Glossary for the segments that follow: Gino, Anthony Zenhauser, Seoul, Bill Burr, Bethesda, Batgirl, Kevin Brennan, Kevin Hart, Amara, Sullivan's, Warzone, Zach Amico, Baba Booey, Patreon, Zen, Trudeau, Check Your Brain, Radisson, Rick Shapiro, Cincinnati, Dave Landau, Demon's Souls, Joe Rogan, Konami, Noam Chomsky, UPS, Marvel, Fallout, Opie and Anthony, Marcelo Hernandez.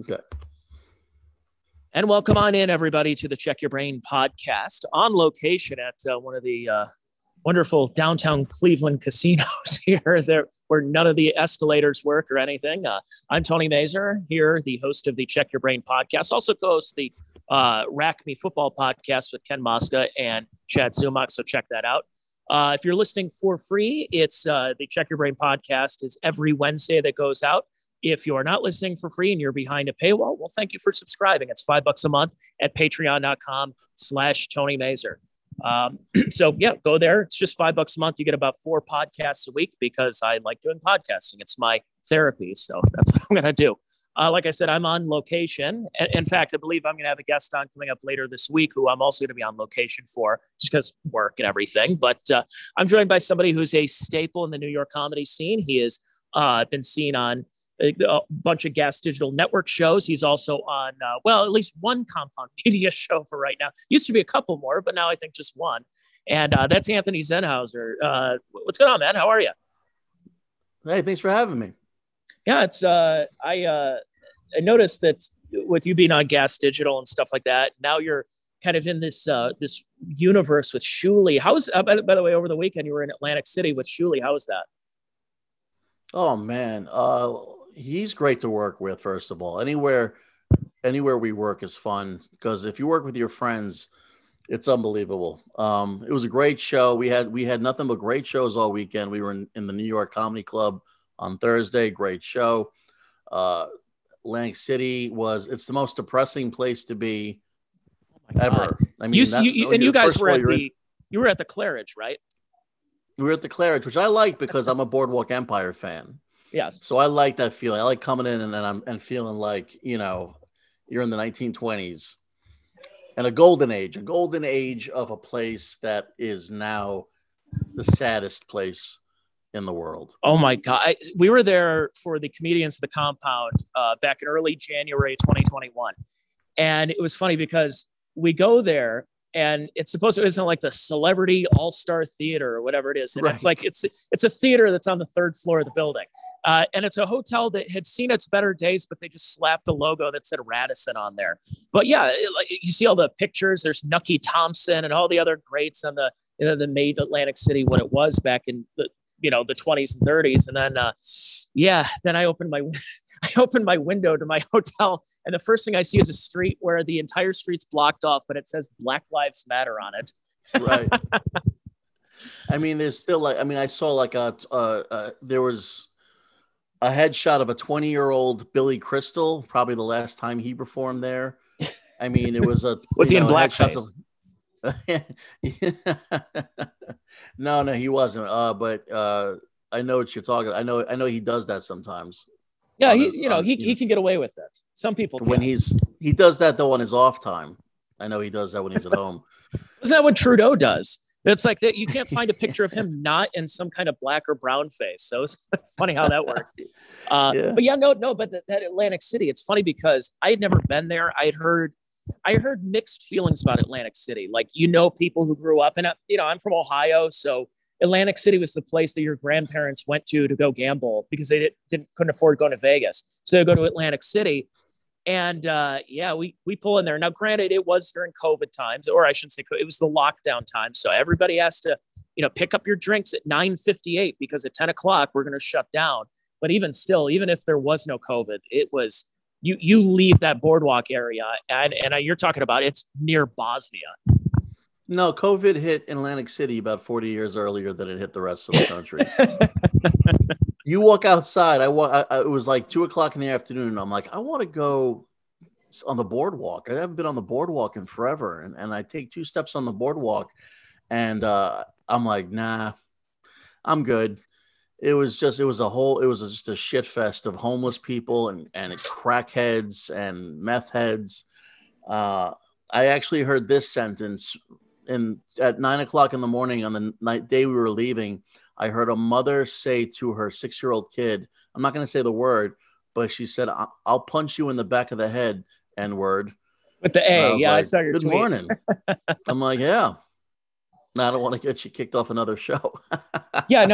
Okay. And welcome on in, everybody, to the Check Your Brain podcast on location at one of the wonderful downtown Cleveland casinos here there, where none of the escalators work or anything. I'm Tony Mazur here, the host of the Check Your Brain podcast. Also co-host the Rack Me Football podcast with Ken Mosca and Chad Zumach, so check that out. If you're listening for free, it's the Check Your Brain podcast is every Wednesday that goes out. If you are not listening for free and you're behind a paywall, well, thank you for subscribing. It's $5 a month at patreon.com/Tony Mazur. So yeah, go there. It's just $5 a month. You get about 4 podcasts a week because I like doing podcasting. It's my therapy. So that's what I'm going to do. Like I said, I'm on location. In fact, I believe I'm going to have a guest on coming up later this week who I'm also going to be on location for just because work and everything. But I'm joined by somebody who's a staple in the New York comedy scene. He has been seen on a bunch of Gas Digital Network shows. He's also on, well, at least one Compound Media show for right now. Used to be a couple more, but now I think just one. And that's Anthony Zenhauser. What's going on, man? How are you? Hey, thanks for having me. Yeah, it's I noticed that with you being on Gas Digital and stuff like that, now you're kind of in this this universe with Shuli. How's by the way, over the weekend you were in Atlantic City with Shuli. How was that? Oh man, he's great to work with. First of all, anywhere we work is fun because if you work with your friends, it's unbelievable. It was a great show. We had nothing but great shows all weekend. We were in the New York Comedy Club on Thursday. Great show. Atlantic City it's the most depressing place to be ever. I mean, you were at the Claridge, right? We were at the Claridge, which I like because I'm a Boardwalk Empire fan. Yes. So I like that feeling. I like coming in and feeling like, you know, you're in the 1920s and a golden age of a place that is now the saddest place in the world. Oh my God. We were there for the Comedians of the Compound back in early January 2021. And it was funny because we go there and it's supposed to isn't like the celebrity all-star theater or whatever it is. And right. It's like, it's a theater that's on the 3rd floor of the building. And it's a hotel that had seen its better days, but they just slapped a logo that said Radisson on there. But yeah, you see all the pictures, there's Nucky Thompson and all the other greats on the made Atlantic City, what it was back in the 20s and 30s. And then, then I opened my window to my hotel. And the first thing I see is a street where the entire street's blocked off, but it says Black Lives Matter on it. Right. I mean, there's still I saw there was a headshot of a 20-year-old Billy Crystal, probably the last time he performed there. I mean, it was was he in blackface? No, he wasn't. But I know what you're talking about. I know he does that sometimes. Yeah, he can get away with that. Some people can. When he does that though on his off time. I know he does that when he's at home. Isn't that what Trudeau does? It's like that you can't find a picture of him not in some kind of black or brown face. So it's funny how that worked. Yeah. But yeah, but that Atlantic City, it's funny because I had never been there. I heard mixed feelings about Atlantic City. Like, people who grew up, and I'm from Ohio, so Atlantic City was the place that your grandparents went to go gamble because they couldn't afford going to Vegas. So they go to Atlantic City, and we pull in there. Now, granted, it was during COVID times, or I shouldn't say COVID, it was the lockdown time. So everybody has to, pick up your drinks at 9:58 because at 10 o'clock we're going to shut down. But even if there was no COVID, it was. You leave that boardwalk area and you're talking about it's near Bosnia. No, COVID hit Atlantic City about 40 years earlier than it hit the rest of the country. You walk outside. It was like 2:00 in the afternoon. And I'm like, I want to go on the boardwalk. I haven't been on the boardwalk in forever. And I take 2 steps on the boardwalk and I'm like, nah, I'm good. It was just a shit fest of homeless people and crackheads and meth heads. I actually heard this sentence at 9:00 in the morning on the day we were leaving. I heard a mother say to her 6-year-old kid, I'm not going to say the word, but she said, I'll punch you in the back of the head, N-word. With the A. I saw your tweet. Good morning. I'm like, yeah. No, I don't want to get you kicked off another show. Exactly. Yeah,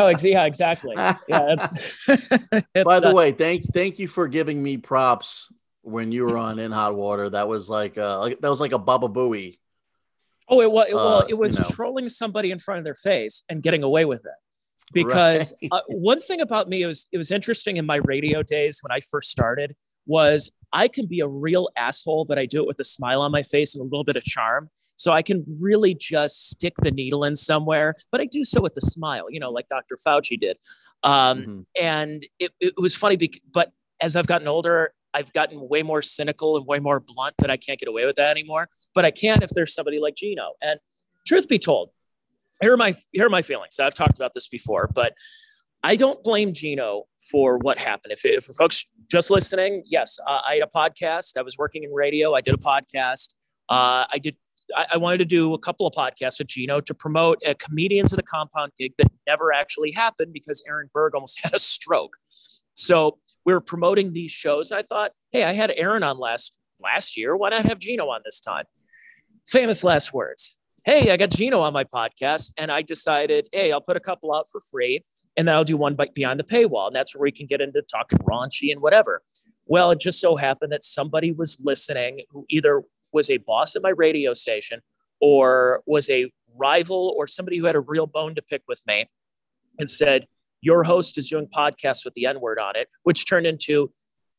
by the way, thank you for giving me props when you were on In Hot Water, that was like a Baba Booey. Oh, it was you know, trolling somebody in front of their face and getting away with it. Because right. One thing about me, it was interesting in my radio days when I first started, was I can be a real asshole, but I do it with a smile on my face and a little bit of charm. So I can really just stick the needle in somewhere, but I do so with a smile, you know, like Dr. Fauci did. And it was funny, but as I've gotten older, I've gotten way more cynical and way more blunt that I can't get away with that anymore. But I can if there's somebody like Gino. And truth be told, here are my feelings. I've talked about this before, but I don't blame Gino for what happened. If for folks just listening, yes, I had a podcast. I was working in radio. I did a podcast. I wanted to do a couple of podcasts with Gino to promote a Comedians of the Compound gig that never actually happened because Aaron Berg almost had a stroke. So we were promoting these shows. I thought, hey, I had Aaron on last year. Why not have Gino on this time? Famous last words. Hey, I got Gino on my podcast, and I decided, hey, I'll put a couple out for free, and then I'll do one behind the paywall, and that's where we can get into talking raunchy and whatever. Well, it just so happened that somebody was listening who either was a boss at my radio station or was a rival or somebody who had a real bone to pick with me and said, your host is doing podcasts with the N-word on it, which turned into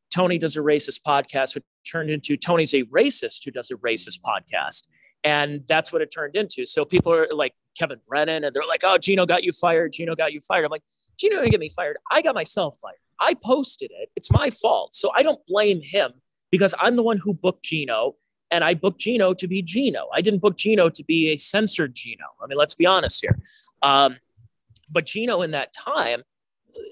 Tony Does a Racist Podcast, which turned into Tony's a Racist Who Does a Racist Podcast. And that's what it turned into. So people are like Kevin Brennan, and they're like, oh, Gino got you fired. Gino got you fired. I'm like, Gino didn't get me fired. I got myself fired. I posted it. It's my fault. So I don't blame him because I'm the one who booked Gino, and I booked Gino to be Gino. I didn't book Gino to be a censored Gino. I mean, let's be honest here. But Gino in that time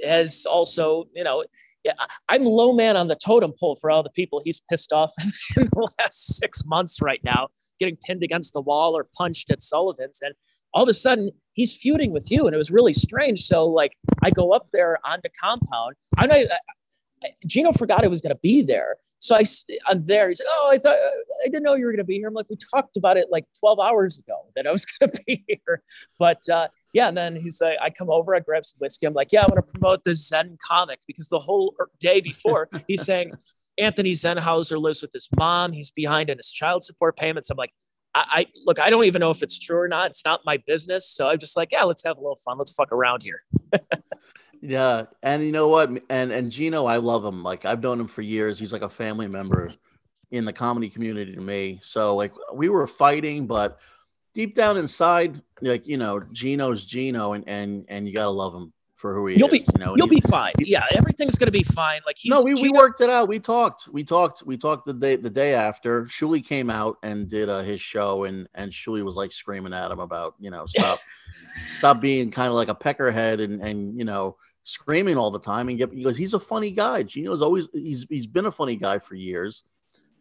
has also, you know, yeah, I'm low man on the totem pole for all the people he's pissed off in the last 6 months right now, getting pinned against the wall or punched at Sullivan's. And all of a sudden he's feuding with you. And it was really strange. So like I go up there on the compound. Gino forgot I was going to be there. So I'm there. He's like, oh, I didn't know you were going to be here. I'm like, we talked about it like 12 hours ago that I was going to be here. But, yeah. And then he's like, I come over, I grab some whiskey. I'm like, yeah, I want to promote this Zen comic, because the whole day before he's saying Anthony Zenhauser lives with his mom. He's behind in his child support payments. I'm like, I look, I don't even know if it's true or not. It's not my business. So I'm just like, yeah, let's have a little fun. Let's fuck around here. Yeah. And you know what? And Gino, I love him. Like I've known him for years. He's like a family member in the comedy community to me. So like we were fighting, but deep down inside, like, you know, Gino's Gino, and you got to love him for who he is. You'll be fine. Yeah, everything's going to be fine. Like we worked it out. We talked the day after. Shuli came out and did his show, and Shuli was like screaming at him about, you know, stop being kind of like a peckerhead and, you know, screaming all the time. And he goes, he's a funny guy. Gino's always, he's been a funny guy for years.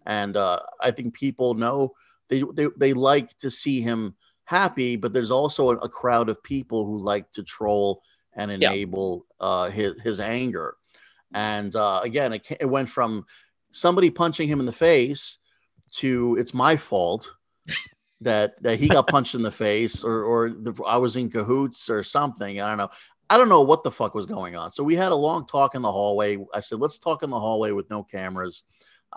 And I think people know, They like to see him happy, but there's also a crowd of people who like to troll and enable his anger. And again, it went from somebody punching him in the face to it's my fault that he got punched in the face, or I was in cahoots or something. I don't know what the fuck was going on. So we had a long talk in the hallway. I said, let's talk in the hallway with no cameras.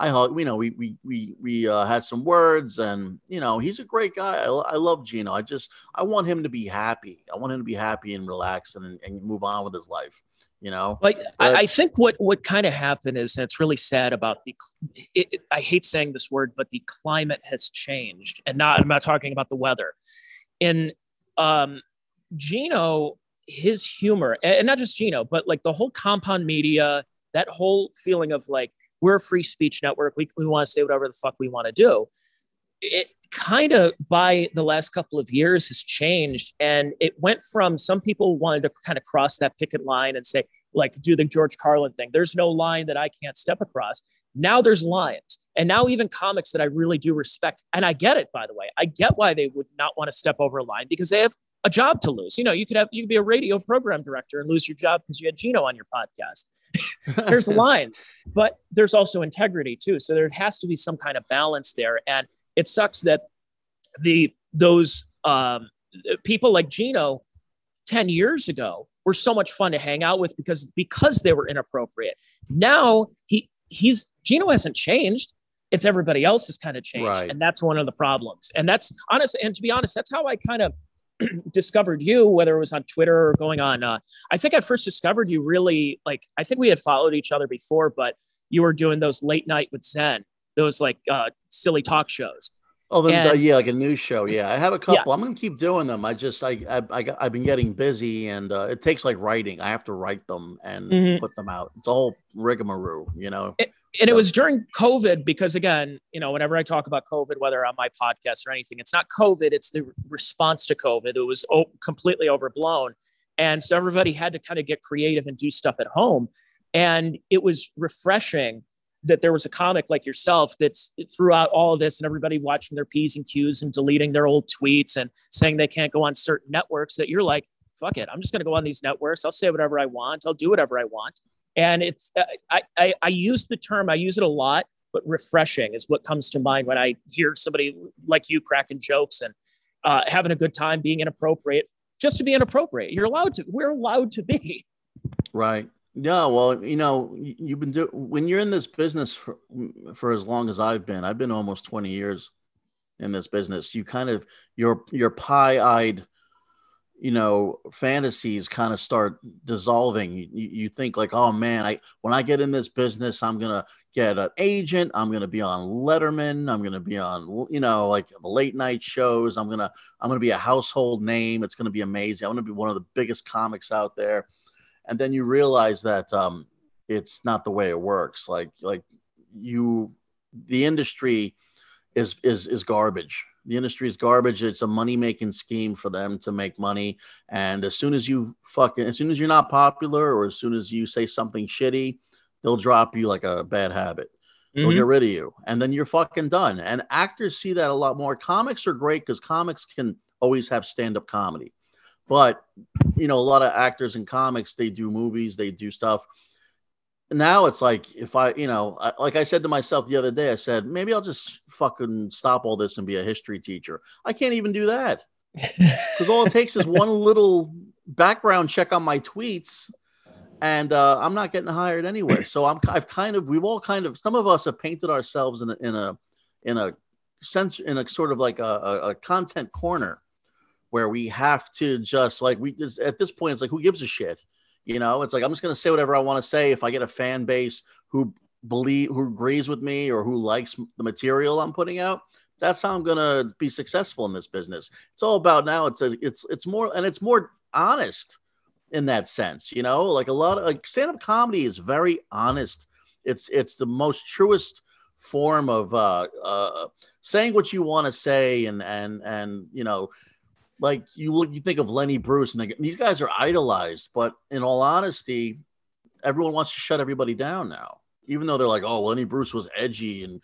We had some words, and you know, he's a great guy. I love Gino. I want him to be happy. I want him to be happy and relax and move on with his life. You know, like I think what kind of happened is, and it's really sad about I hate saying this word, but the climate has changed, and I'm not talking about the weather. And Gino, his humor, and not just Gino, but like the whole Compound Media, that whole feeling of like, we're a free speech network. We want to say whatever the fuck we want to do. It kind of by the last couple of years has changed. And it went from some people wanted to kind of cross that picket line and say, like, do the George Carlin thing. There's no line that I can't step across. Now there's lines. And now even comics that I really do respect. And I get it, by the way. I get why they would not want to step over a line, because they have a job to lose. You know, you could be a radio program director and lose your job because you had Gino on your podcast. There's lines, but there's also integrity too. So there has to be some kind of balance there. And it sucks that those people like Gino 10 years ago were so much fun to hang out with because they were inappropriate. Now he Gino hasn't changed. It's everybody else has kind of changed. Right. And that's one of the problems. And that's honestly, and to be honest, that's how I kind of discovered you, whether it was on Twitter or going on. I think I first discovered you really, like, I think we had followed each other before, but you were doing those late night with Zen, those like silly talk shows. Oh, yeah, like a news show. Yeah, I have a couple. Yeah. I'm going to keep doing them. I've been getting busy, and it takes like writing. I have to write them and put them out. It's a whole rigmarole, you know. It was during COVID because, again, you know, whenever I talk about COVID, whether on my podcast or anything, it's not COVID. It's the response to COVID. It was completely overblown. And so everybody had to kind of get creative and do stuff at home. And it was refreshing that there was a comic like yourself that's throughout all of this and everybody watching their P's and Q's and deleting their old tweets and saying they can't go on certain networks, that you're like, fuck it. I'm just going to go on these networks. I'll say whatever I want. I'll do whatever I want. And it's, I use the term, I use it a lot, but refreshing is what comes to mind when I hear somebody like you cracking jokes and having a good time being inappropriate, just to be inappropriate. We're allowed to be. Right. Yeah, well, you know, you've been when you're in this business for as long as I've been almost 20 years in this business. You kind of your pie-eyed, you know, fantasies kind of start dissolving. You think like, oh man, when I get in this business, I'm gonna get an agent. I'm gonna be on Letterman. I'm gonna be on, you know, like the late night shows. I'm gonna be a household name. It's gonna be amazing. I'm gonna be one of the biggest comics out there. And then you realize that it's not the way it works. The industry is garbage. The industry is garbage. It's a money-making scheme for them to make money. And as soon as you're not popular, or as soon as you say something shitty, they'll drop you like a bad habit. They'll get rid of you. And then you're fucking done. And actors see that a lot more. Comics are great because comics can always have stand-up comedy. But, you know, a lot of actors in comics, they do movies, they do stuff. Now it's like, like I said to myself the other day, I said, maybe I'll just fucking stop all this and be a history teacher. I can't even do that, because all it takes is one little background check on my tweets, and I'm not getting hired anywhere. So some of us have painted ourselves in a sort of like a content corner, where we have to just like, at this point, it's like, who gives a shit? You know, it's like, I'm just going to say whatever I want to say. If I get a fan base who agrees with me or who likes the material I'm putting out, that's how I'm going to be successful in this business. It's all about now. It's more honest in that sense. You know, like a lot of stand-up comedy is very honest. It's the most truest form of saying what you want to say. And, you know, like you think of Lenny Bruce, and these guys are idolized, but in all honesty, everyone wants to shut everybody down now. Even though they're like, oh, Lenny Bruce was edgy and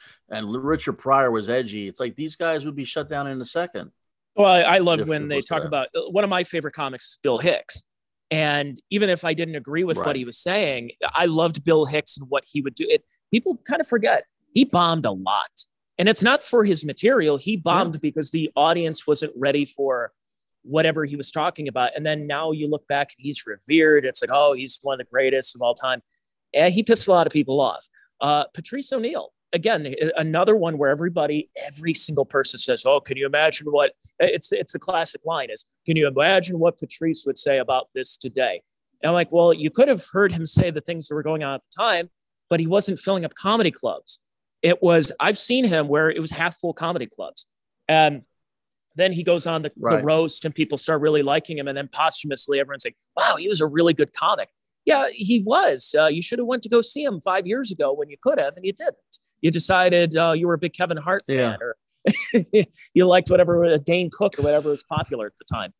Richard Pryor was edgy. It's like these guys would be shut down in a second. Well, I love when they talk about, one of my favorite comics is Bill Hicks. And even if I didn't agree with what he was saying, I loved Bill Hicks and what he would do. People kind of forget he bombed a lot. And it's not for his material. He bombed because the audience wasn't ready for whatever he was talking about. And then now you look back and he's revered. It's like, oh, he's one of the greatest of all time. And he pissed a lot of people off. Patrice O'Neill, again, another one where every single person says, oh, can you imagine what it's the classic line is, can you imagine what Patrice would say about this today? And I'm like, well, you could have heard him say the things that were going on at the time, but he wasn't filling up comedy clubs. I've seen him where it was half full comedy clubs. And then he goes on the roast and people start really liking him. And then posthumously, everyone's like, wow, he was a really good comic. Yeah, he was. You should have went to go see him 5 years ago when you could have, and you didn't. You decided you were a big Kevin Hart fan, or you liked whatever, Dane Cook or whatever was popular at the time.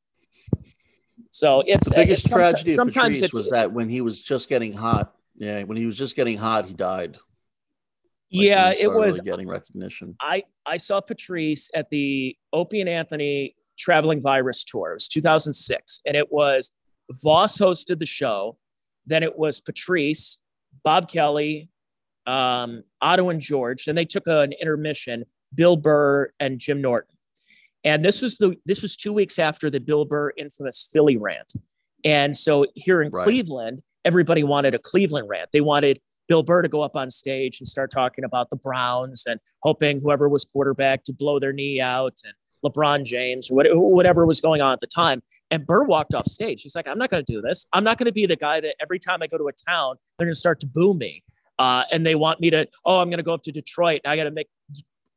So it's the biggest tragedy sometimes was that when he was just getting hot. Yeah, when he was just getting hot, he died. Like it was really getting recognition. I saw Patrice at the Opie and Anthony Traveling Virus Tour. It was 2006. And it was Voss hosted the show. Then it was Patrice, Bob Kelly, Otto and George. Then they took an intermission, Bill Burr and Jim Norton. And this was 2 weeks after the Bill Burr infamous Philly rant. And so here in Cleveland, everybody wanted a Cleveland rant. They wanted Bill Burr to go up on stage and start talking about the Browns and hoping whoever was quarterback to blow their knee out and LeBron James, whatever was going on at the time. And Burr walked off stage. He's like, I'm not going to do this. I'm not going to be the guy that every time I go to a town, they're going to start to boo me. And they want me to, oh, I'm going to go up to Detroit. I got to make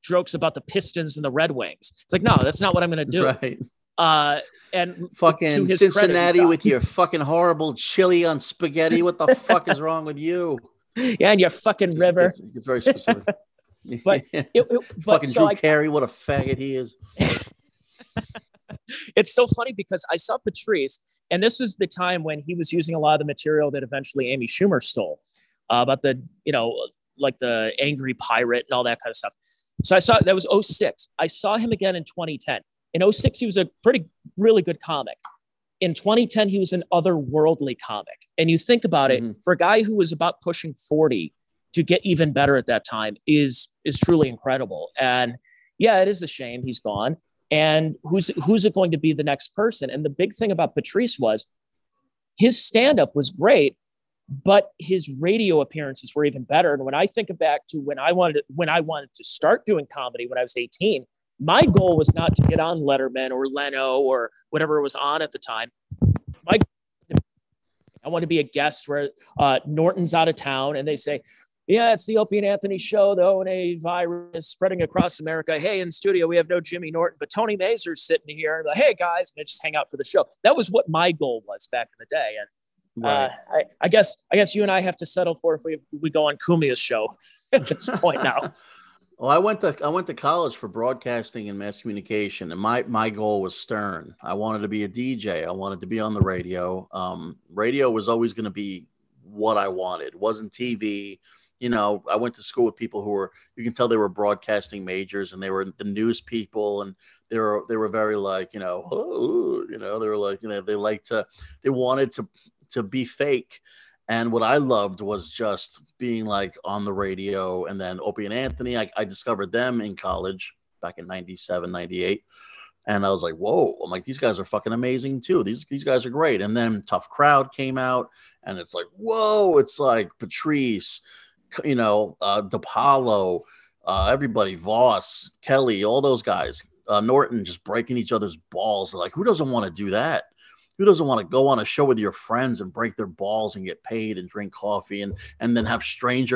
jokes about the Pistons and the Red Wings. It's like, no, that's not what I'm going to do. Right. And fucking Cincinnati credit, with your fucking horrible chili on spaghetti. What the fuck is wrong with you? Yeah, and your fucking river. It's very specific. But fucking so Drew Carey, what a faggot he is. It's so funny because I saw Patrice, and this was the time when he was using a lot of the material that eventually Amy Schumer stole about the, you know, like the angry pirate and all that kind of stuff. So I saw that was 2006. I saw him again in 2010. In 2006, he was a really good comic. In 2010, he was an otherworldly comic. And you think about it, for a guy who was about pushing 40 to get even better at that time is truly incredible. And yeah, it is a shame he's gone. And who's it going to be the next person? And the big thing about Patrice was his stand-up was great, but his radio appearances were even better. And when I think back to when I wanted to start doing comedy when I was 18, my goal was not to get on Letterman or Leno or whatever was on at the time. I want to be a guest where Norton's out of town and they say, yeah, it's the Opie and Anthony show. The O&A virus spreading across America. Hey, in studio, we have no Jimmy Norton, but Tony Mazur's sitting here. And like, hey, guys, and I just hang out for the show. That was what my goal was back in the day. And I guess you and I have to settle for if we go on Kumia's show at this point now. Well, I went to college for broadcasting and mass communication, and my goal was Stern. I wanted to be a DJ. I wanted to be on the radio. Radio was always going to be what I wanted. It wasn't TV. You know, I went to school with people who were, you can tell they were broadcasting majors, and they were the news people, and they were very like, you know, oh, you know, they were like, you know, they wanted to be fake. And what I loved was just being like on the radio. And then Opie and Anthony, I discovered them in college back in 97, 98. And I was like, whoa, I'm like, these guys are fucking amazing too. These guys are great. And then Tough Crowd came out and it's like, whoa, it's like Patrice, you know, DePaulo, everybody, Voss, Kelly, all those guys, Norton, just breaking each other's balls. They're like, who doesn't want to do that? Who doesn't want to go on a show with your friends and break their balls and get paid and drink coffee and then have strange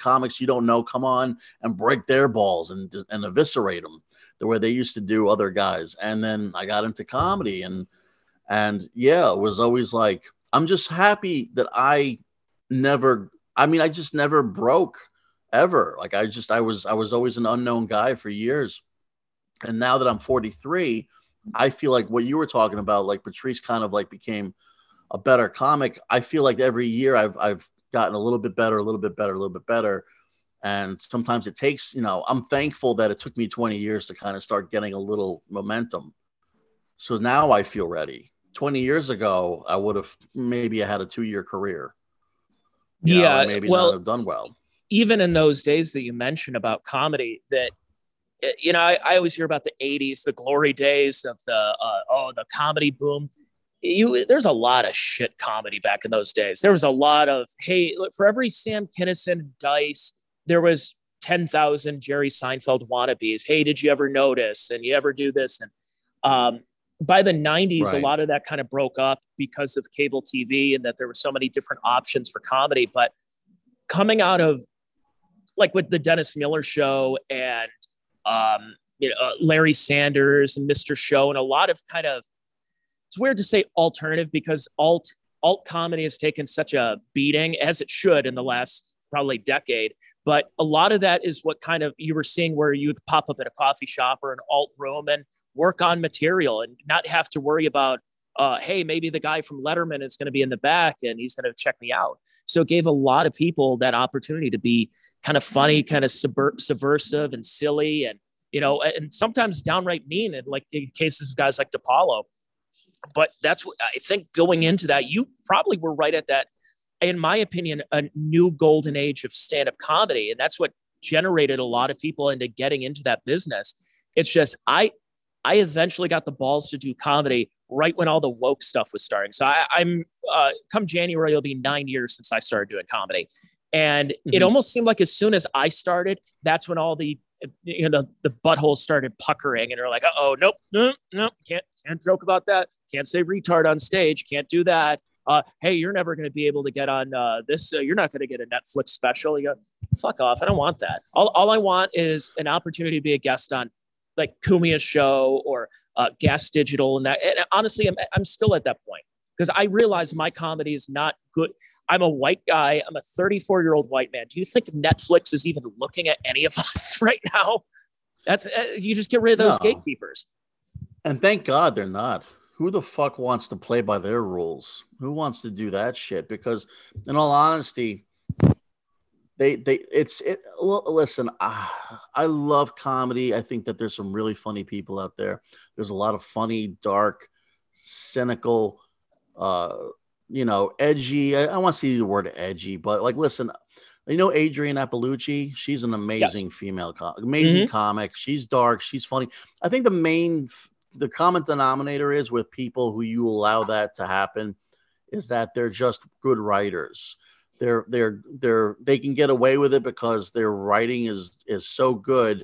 comics you don't know come on and break their balls and eviscerate them the way they used to do other guys? And then I got into comedy and yeah, it was always like, I'm just happy that I just never broke ever. Like I was always an unknown guy for years. And now that I'm 43, I feel like what you were talking about, like Patrice kind of like became a better comic. I feel like every year I've gotten a little bit better. And sometimes it takes, you know, I'm thankful that it took me 20 years to kind of start getting a little momentum. So now I feel ready. 20 years ago, I would have maybe had a 2-year career. Yeah. Know, maybe not have done well. Even in those days that you mentioned about comedy that, you know, I always hear about the 80s, the glory days of the comedy boom. There's a lot of shit comedy back in those days. There was a lot of, hey, look, for every Sam Kinison, Dice, there was 10,000 Jerry Seinfeld wannabes. Hey, did you ever notice? And you ever do this? And by the 90s, right, a lot of that kind of broke up because of cable TV and that there were so many different options for comedy. But coming out of, like with the Dennis Miller show and, you know, Larry Sanders and Mr. Show and a lot of kind of, it's weird to say alternative because alt comedy has taken such a beating as it should in the last probably decade. But a lot of that is what kind of you were seeing where you would pop up at a coffee shop or an alt room and work on material and not have to worry about, hey, maybe the guy from Letterman is going to be in the back and he's going to check me out. So it gave a lot of people that opportunity to be kind of funny, kind of subversive and silly and, you know, and sometimes downright mean in like the cases of guys like DePaulo. But that's what I think going into that, you probably were right at that, in my opinion, a new golden age of stand-up comedy. And that's what generated a lot of people into getting into that business. It's just, I eventually got the balls to do comedy right when all the woke stuff was starting. So I'm come January, it'll be 9 years since I started doing comedy. And it almost seemed like as soon as I started, that's when all the, you know, the buttholes started puckering and they're like, oh, nope, can't joke about that. Can't say retard on stage. Can't do that. Hey, you're never going to be able to get on this. You're not going to get a Netflix special. You go, fuck off. I don't want that. All I want is an opportunity to be a guest on like Kumia's show or Gas Digital. And that, and honestly, I'm still at that point because I realize my comedy is not good. I'm a white guy. I'm a 34-year-old white man. Do you think Netflix is even looking at any of us right now? That's you just get rid of those gatekeepers. And thank God they're not. Who the fuck wants to play by their rules? Who wants to do that shit? Because in all honesty, listen, I love comedy. I think that there's some really funny people out there. There's a lot of funny, dark, cynical, edgy. I want to see the word edgy, but like, listen, you know, Adrienne Appalucci, she's an amazing female, amazing comic. She's dark. She's funny. I think the common denominator is with people who you allow that to happen is that they're just good writers. They can get away with it because their writing is so good.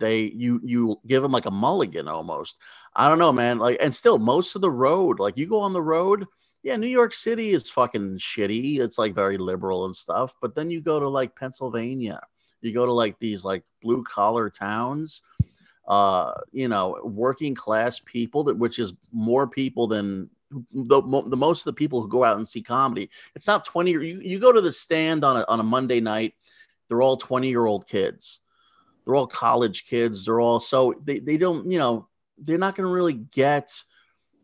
You give them like a mulligan almost. I don't know, man. Like, and still most of the road, like you go on the road. Yeah. New York City is fucking shitty. It's like very liberal and stuff, but then you go to like Pennsylvania, you go to like these like blue collar towns, working class people, which is more people than the most of the people who go out and see comedy. It's not 20. You go to the stand on a Monday night. They're all 20-year-old kids. They're all college kids. They're all they don't, they're not going to really get.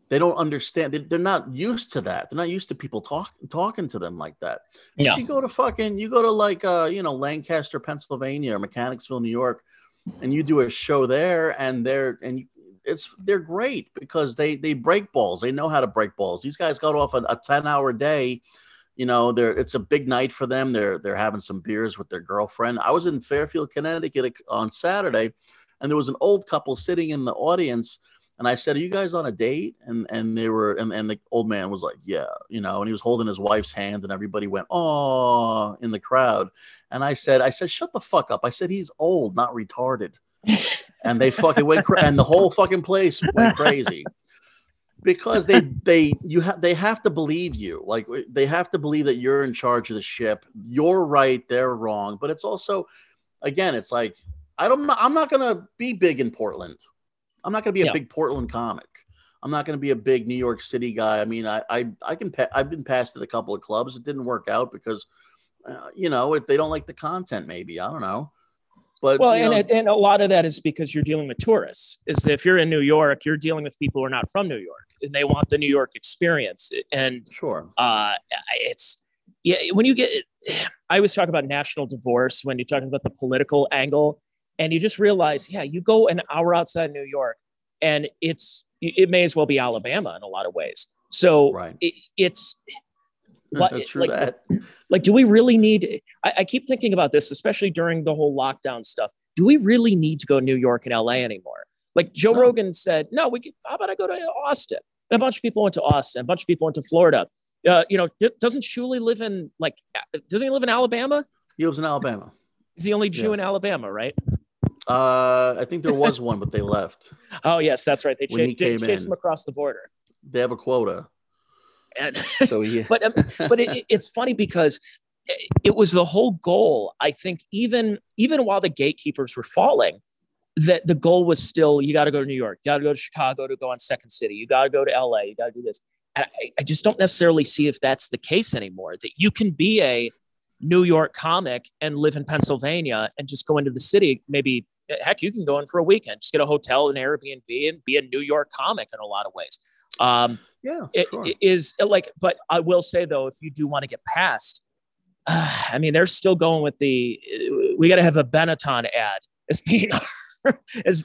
They don't understand. They're not used to that. They're not used to people talking to them like that. Yeah. You go to Lancaster, Pennsylvania, or Mechanicsville, New York. And you do a show there, and they're great because they break balls. They know how to break balls. These guys got off a 10-hour day. It's a big night for them. They're having some beers with their girlfriend. I was in Fairfield, Connecticut on Saturday, and there was an old couple sitting in the audience. And I said, "Are you guys on a date?" And they were, and the old man was like, "Yeah," and he was holding his wife's hand, and everybody went, "Oh," in the crowd. And I said, "Shut the fuck up." I said, "He's old, not retarded." And they fucking went, and the whole fucking place went crazy because they have to believe you, like they have to believe that you're in charge of the ship. You're right, they're wrong, but it's also, again, it's like I'm not gonna be big in Portland. I'm not going to be a big Portland comic. I'm not going to be a big New York City guy. I mean, I've been passed at a couple of clubs. It didn't work out because, if they don't like the content, maybe, I don't know. But and a lot of that is because you're dealing with tourists. Is that if you're in New York, you're dealing with people who are not from New York, and they want the New York experience. And sure, when you get, I always talk about national divorce when you're talking about the political angle. And you just realize, you go an hour outside New York and it may as well be Alabama in a lot of ways. So right. Do we really need, I keep thinking about this, especially during the whole lockdown stuff. Do we really need to go to New York and LA anymore? Like Joe Rogan said, no, how about I go to Austin? And a bunch of people went to Austin, a bunch of people went to Florida. Doesn't Shuli live doesn't he live in Alabama? He lives in Alabama. He's the only Jew in Alabama, right? I think there was one, but they left. Oh, yes, that's right. They chased him across the border. They have a quota. And so, yeah. But it's funny because it was the whole goal. I think even while the gatekeepers were falling, that the goal was still, you got to go to New York. You got to go to Chicago to go on Second City. You got to go to L.A. You got to do this. And I just don't necessarily see if that's the case anymore, that you can be a New York comic and live in Pennsylvania and just go into the city. Maybe, heck, you can go in for a weekend, just get a hotel and Airbnb and be a New York comic in a lot of ways. But I will say though, if you do want to get past, I mean, they're still going with we got to have a Benetton ad as being as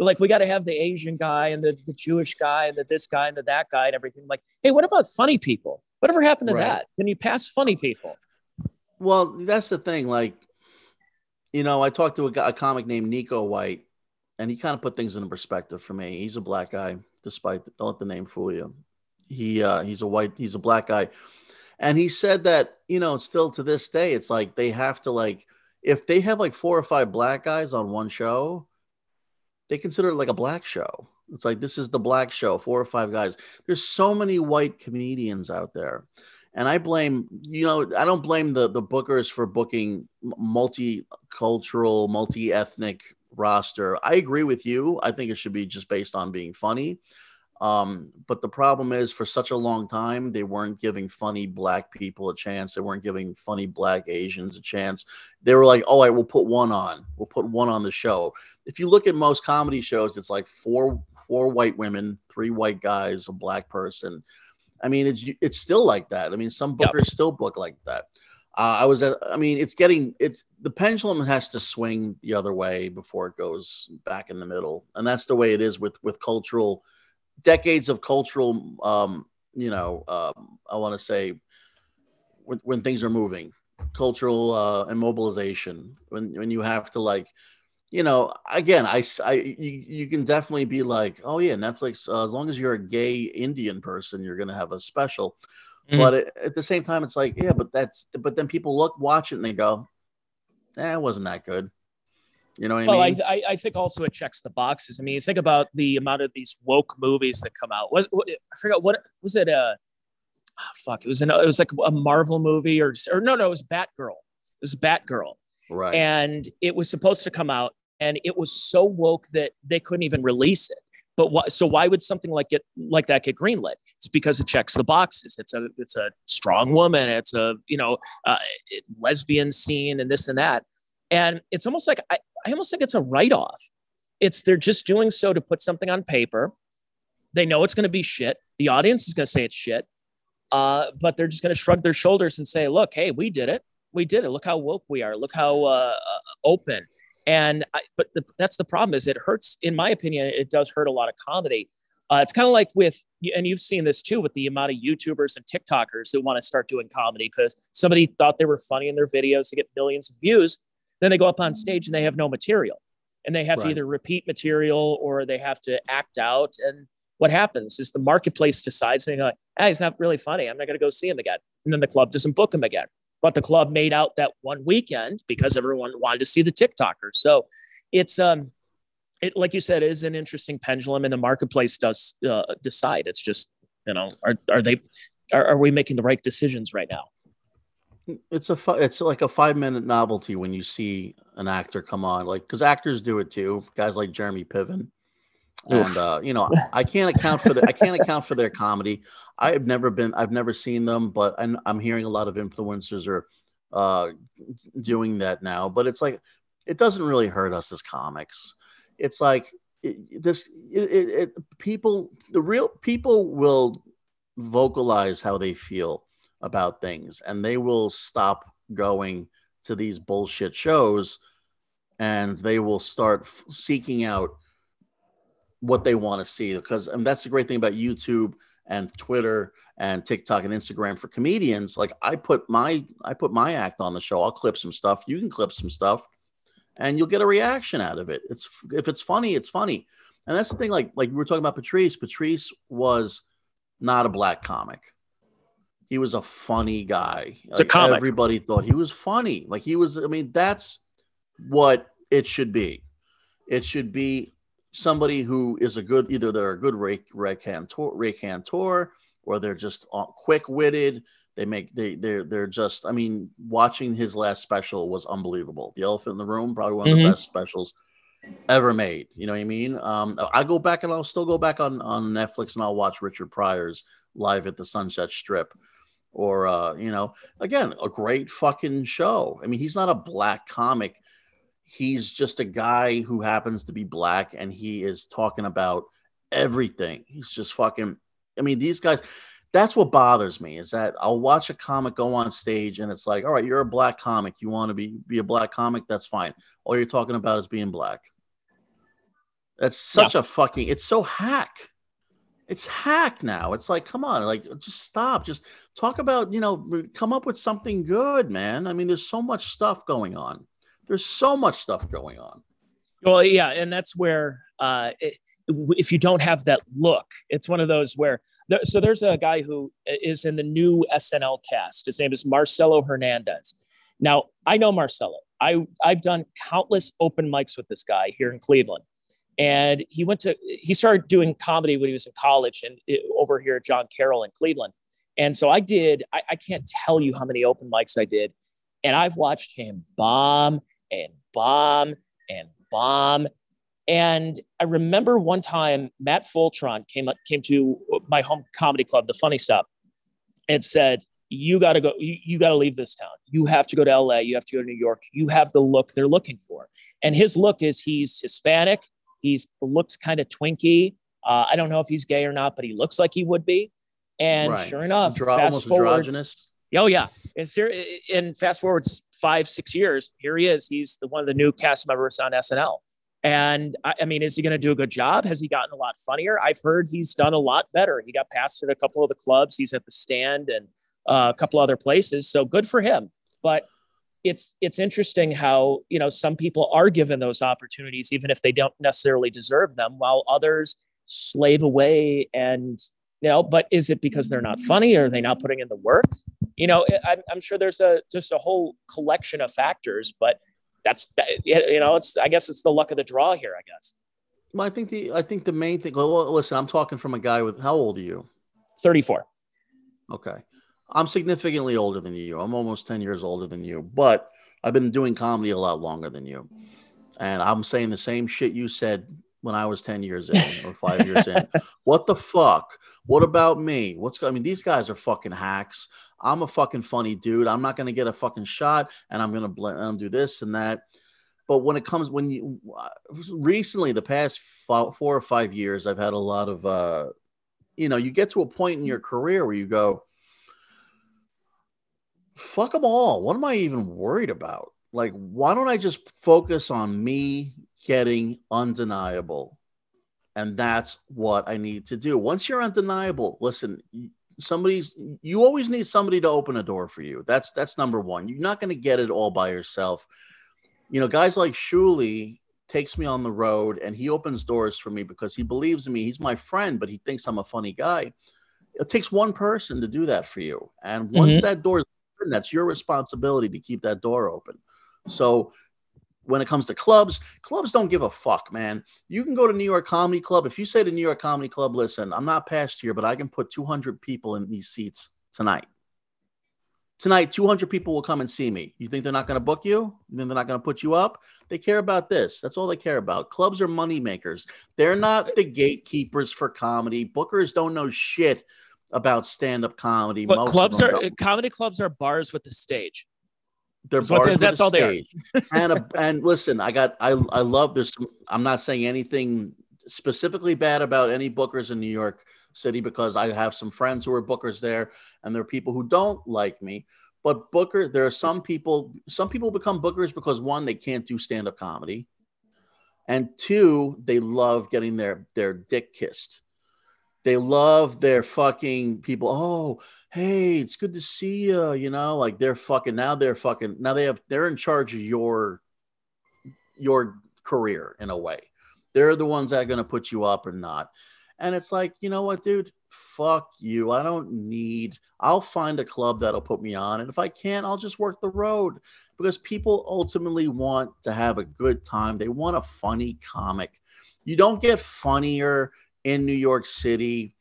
like, we got to have the Asian guy and the Jewish guy and the this guy and the that guy and everything. Like, hey, what about funny people? Whatever happened to that? Can you pass funny people? Well, that's the thing. Like, I talked to a comic named Nico White, and he kind of put things into perspective for me. He's a black guy, despite don't let the name fool you. He's a black guy, And he said that, you know, still to this day, it's like they have to, like, if they have like 4 or 5 black guys on one show, they consider it like a black show. It's like, this is the black show, 4 or 5 guys. There's so many white comedians out there. And I blame, you know, I don't blame the bookers for booking multicultural, multi-ethnic roster. I agree with you. I think it should be just based on being funny. But the problem is, for such a long time, they weren't giving funny black people a chance. They weren't giving funny black Asians a chance. They were like, all right, we'll put one on. We'll put one on the show. If you look at most comedy shows, it's like four white women, 3 white guys, a black person. I mean, it's still like that. I mean, some bookers still book like that. The pendulum has to swing the other way before it goes back in the middle. And that's the way it is with cultural, decades of cultural, I want to say when things are moving, cultural immobilization, when you have to, like, you know, again, you can definitely be like, oh yeah, Netflix, as long as you're a gay Indian person, you're going to have a special. Mm-hmm. But at the same time, it's like, yeah, but then people watch it and they go, it wasn't that good. You know what I mean? I think also it checks the boxes. I mean, you think about the amount of these woke movies that come out. I forgot, what was it? It was like a Marvel movie or it was Batgirl. It was Batgirl. Right. And it was supposed to come out, and it was so woke that they couldn't even release it. But so why would something like that get greenlit? It's because it checks the boxes. It's a strong woman. It's a, lesbian scene and this and that. And it's almost like, I almost think it's a write-off. They're just doing so to put something on paper. They know it's going to be shit. The audience is going to say it's shit. But they're just going to shrug their shoulders and say, look, hey, we did it. We did it. Look how woke we are. Look how open. But that's the problem, is it hurts, in my opinion, it does hurt a lot of comedy. It's kind of like and you've seen this too, with the amount of YouTubers and TikTokers who want to start doing comedy because somebody thought they were funny in their videos to get millions of views. Then they go up on stage and they have no material, and they have to either repeat material or they have to act out. And what happens is the marketplace decides, and they're like, he's not really funny. I'm not going to go see him again. And then the club doesn't book him again. But the club made out that one weekend because everyone wanted to see the TikTokers. So it's, like you said, is an interesting pendulum, and the marketplace does decide. It's just, are we making the right decisions right now? It's like a 5-minute novelty when you see an actor come on, like, because actors do it too. Guys like Jeremy Piven. And I can't account for their comedy. I've never seen them, but I'm hearing a lot of influencers are doing that now. But it's like, it doesn't really hurt us as comics. It's like the real people will vocalize how they feel about things, and they will stop going to these bullshit shows, and they will start seeking out what they want to see, because that's the great thing about YouTube and Twitter and TikTok and Instagram for comedians. Like, I put my act on the show. I'll clip some stuff. You can clip some stuff, and you'll get a reaction out of it. If it's funny, it's funny. And that's the thing. Like we were talking about Patrice. Patrice was not a black comic. He was a funny guy. It's like a comic. Everybody thought he was funny. Like, he was. I mean, that's what it should be. It should be somebody who is either they're a good raconteur, or they're just quick-witted. I mean, watching his last special was unbelievable. The Elephant in the Room, probably one of the best specials ever made. You know what I mean? I go back, and I'll still go back on Netflix, and I'll watch Richard Pryor's Live at the Sunset Strip, or, again, a great fucking show. I mean, he's not a black comic. He's just a guy who happens to be black, and he is talking about everything. He's just these guys, that's what bothers me, is that I'll watch a comic go on stage, and it's like, all right, you're a black comic. You want to be a black comic? That's fine. All you're talking about is being black. That's such a fucking, it's so hack. It's hack now. It's like, come on, like, just stop. Just talk about, come up with something good, man. I mean, there's so much stuff going on. Well, yeah, and that's where if you don't have that look. It's one of those where, so there's a guy who is in the new SNL cast. His name is Marcelo Hernandez. Now, I know Marcelo. I've done countless open mics with this guy here in Cleveland. And he started doing comedy when he was in college and over here at John Carroll in Cleveland. And so I can't tell you how many open mics I did. And I've watched him bomb and bomb and bomb. And I remember one time Matt Foltron came to my home comedy club, The Funny Stop, and said, "You got to go. You got to leave this town. You have to go to LA. You have to go to New York. You have the look they're looking for." And his look is he's Hispanic. He looks kind of twinky. I don't know if he's gay or not, but he looks like he would be. And right. Sure enough, fast forward. Oh, yeah. And fast forward 5-6 years. Here he is. He's one of the new cast members on SNL. And I mean, is he going to do a good job? Has he gotten a lot funnier? I've heard he's done a lot better. He got passed at a couple of the clubs. He's at the Stand and a couple other places. So good for him. But it's interesting how, you know, some people are given those opportunities, even if they don't necessarily deserve them, while others slave away. And, you know, but is it because they're not funny? Or are they not putting in the work? You know, I'm sure there's just a whole collection of factors, but that's, you know, I guess it's the luck of the draw here, I guess. Well, I think the main thing, well, listen, I'm talking from a guy with, how old are you? 34. Okay. I'm significantly older than you. I'm almost 10 years older than you, but I've been doing comedy a lot longer than you. And I'm saying the same shit you said when I was 10 years in or 5 years in. What the fuck? What about me? I mean, these guys are fucking hacks. I'm a fucking funny dude. I'm not going to get a fucking shot, and I'm going to do this and that. But when it comes, recently, the past 4 or 5 years, I've had a lot of, you know, you get to a point in your career where you go, fuck them all. What am I even worried about? Like, why don't I just focus on me getting undeniable? And that's what I need to do. Once you're undeniable, listen, you always need somebody to open a door for you. That's number one. You're not going to get it all by yourself. You know, guys like Shuli takes me on the road and he opens doors for me because he believes in me. He's my friend, but he thinks I'm a funny guy. It takes one person to do that for you. And once that door is open, that's your responsibility to keep that door open. So when it comes to clubs don't give a fuck, man. You can go to New York Comedy Club. If you say to New York Comedy Club, listen, I'm not past here, but I can put 200 people in these seats tonight. Tonight, 200 people will come and see me. You think they're not going to book you? You think they're not going to put you up? They care about this. That's all they care about. Clubs are money makers. They're not the gatekeepers for comedy. Bookers don't know shit about stand-up comedy. But comedy clubs are bars with the stage. They're bars with the stage. And listen, I love this. I'm not saying anything specifically bad about any bookers in New York City because I have some friends who are bookers there, and there are people who don't like me. But there are some people become bookers because, one, they can't do stand-up comedy, and two, they love getting their dick kissed. They love their fucking people. Oh, hey, it's good to see you. You know, like they're in charge of your career in a way. They're the ones that are going to put you up or not. And it's like, you know what, dude, fuck you. I'll find a club that'll put me on. And if I can't, I'll just work the road, because people ultimately want to have a good time. They want a funny comic. You don't get funnier in New York City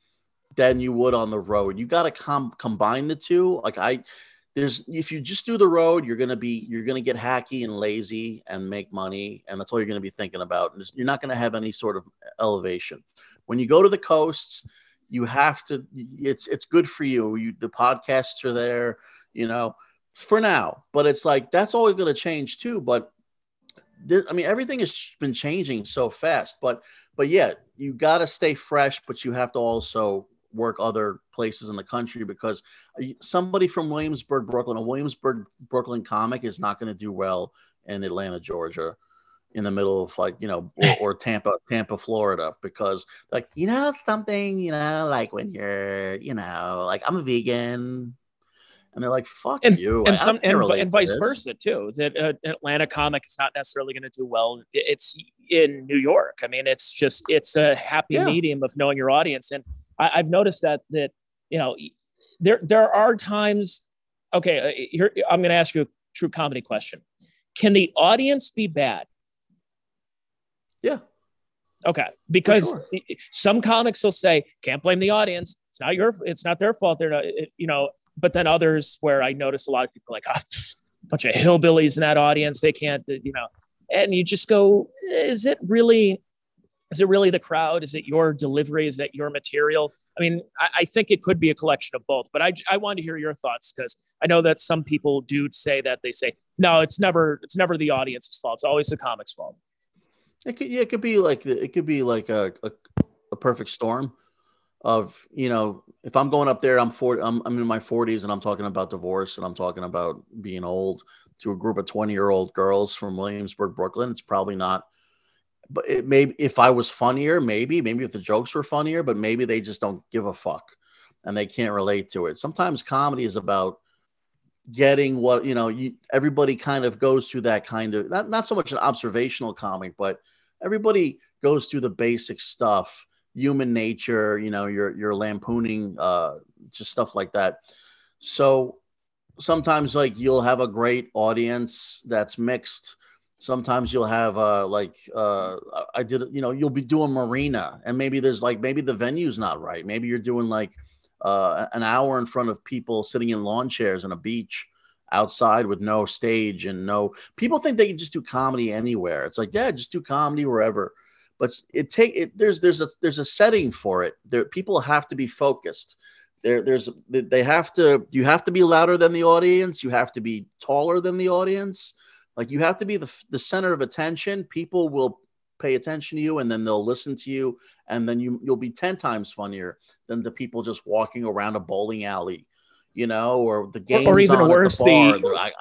than you would on the road. You got to combine the two. Like if you just do the road, you're going to get hacky and lazy and make money. And that's all you're going to be thinking about. And you're not going to have any sort of elevation. When you go to the coasts, you have to, it's good for you. The podcasts are there, you know, for now, but it's like, that's always going to change too. But everything has been changing so fast, but yeah, you got to stay fresh, but you have to also work other places in the country, because somebody from a Williamsburg, Brooklyn comic is not going to do well in Atlanta, Georgia, in the middle of, like, you know, or Tampa, Florida, because, like, you know, something, you know, like when you're, you know, like, I'm a vegan, and they're like, fuck you. And vice versa too, that an Atlanta comic is not necessarily going to do well. It's, in New York. I mean, it's just, it's a happy medium of knowing your audience. And I've noticed that, you know, there are times, okay, here, I'm going to ask you a true comedy question. Can the audience be bad? Yeah. Okay. Because some comics will say, can't blame the audience. It's not their fault. They're not, you know, but then others where I notice a lot of people like, a bunch of hillbillies in that audience. They can't, you know, and you just go, is it really the crowd? Is it your delivery? Is that your material? I mean, I think it could be a collection of both, but I wanted to hear your thoughts because I know that some people do say that. They say, no, it's never the audience's fault. It's always the comic's fault. It could be like a perfect storm of, you know, if I'm going up there, I'm in my 40s and I'm talking about divorce and I'm talking about being old to a group of 20-year-old girls from Williamsburg, Brooklyn. It's probably not, but it may, if I was funnier, maybe if the jokes were funnier, but maybe they just don't give a fuck and they can't relate to it. Sometimes comedy is about getting what, you know, everybody kind of goes through that kind of, not so much an observational comic, but everybody goes through the basic stuff, human nature, you know, you're lampooning, just stuff like that. So sometimes like you'll have a great audience that's mixed. Sometimes you'll have you'll be doing Marina and maybe the venue's not right. Maybe you're doing like an hour in front of people sitting in lawn chairs on a beach outside with no stage and no people think they can just do comedy anywhere. It's like, yeah, just do comedy wherever, but there's a setting for it. There, people have to be focused. You have to be louder than the audience. You have to be taller than the audience. Like you have to be the center of attention. People will pay attention to you and then they'll listen to you. And then you'll be 10 times funnier than the people just walking around a bowling alley, you know, or the game's or even on worse, at the bar.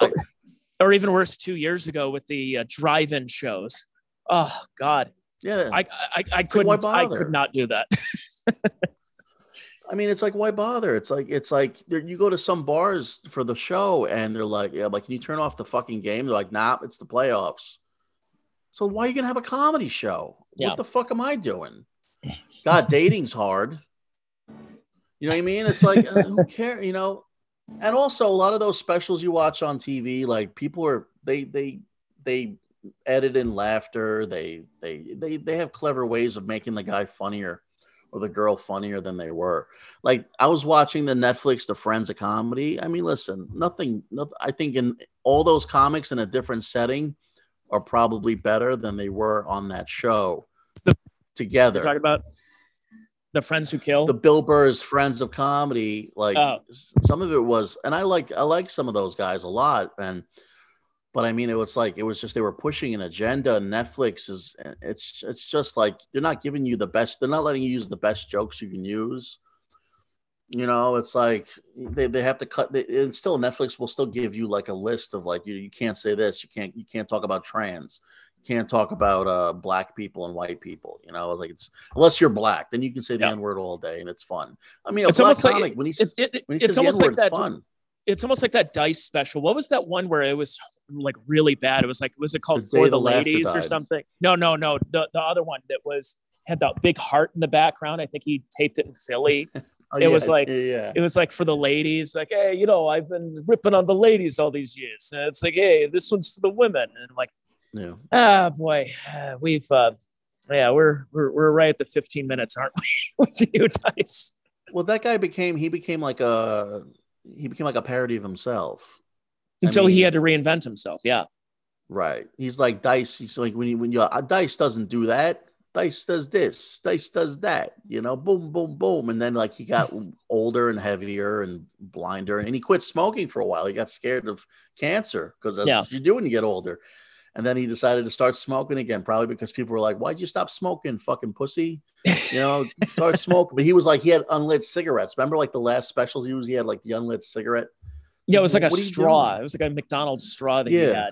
Or even worse, 2 years ago with the drive-in shows. Oh God. Yeah. I could not do that. I mean, it's like, why bother? It's like you go to some bars for the show and they're like, yeah, like, can you turn off the fucking game? They're like, nah, it's the playoffs. So why are you going to have a comedy show? Yeah. What the fuck am I doing? God, dating's hard. You know what I mean? It's like, who cares? You know? And also a lot of those specials you watch on TV, like people are, they edit in laughter. They have clever ways of making the guy funnier. Or the girl funnier than they were. Like I was watching the Netflix, the Friends of Comedy. I mean, listen, nothing, I think in all those comics in a different setting are probably better than they were on that show together. You're talking about the Friends Who Kill? The Bill Burr's Friends of Comedy. Like some of it was, and I like some of those guys a lot. But I mean, it was just they were pushing an agenda. Netflix it's just like they're not giving you the best. They're not letting you use the best jokes you can use. You know, it's like they have to cut. And still, Netflix will still give you like a list of like you can't say this. You can't talk about trans. You can't talk about black people and white people. You know, like it's unless you're black, then you can say the N-word all day and it's fun. I mean, it's almost like when he says the N-word, it's fun. It's almost like that Dice special. What was that one where it was like really bad? It was like, was it called For the Ladies or something? No. The other one that had that big heart in the background. I think he taped it in Philly. It was like For the Ladies. Like, hey, you know, I've been ripping on the ladies all these years. And it's like, hey, this one's for the women. And I'm like, boy, we're right at the 15 minutes, aren't we? With the new Dice. Well, that guy became like a parody of himself until he had to reinvent himself. Yeah. Right. He's like Dice. He's like, when you Dice doesn't do that. Dice does this. Dice does that, you know, boom, boom, boom. And then like he got older and heavier and blinder and he quit smoking for a while. He got scared of cancer because that's what you do when you get older. And then he decided to start smoking again, probably because people were like, why'd you stop smoking, fucking pussy? You know, start smoking. But he was like, he had unlit cigarettes. Remember like the last specials he was, he had like the unlit cigarette. Yeah, it was like a straw. It was like a McDonald's straw that he had.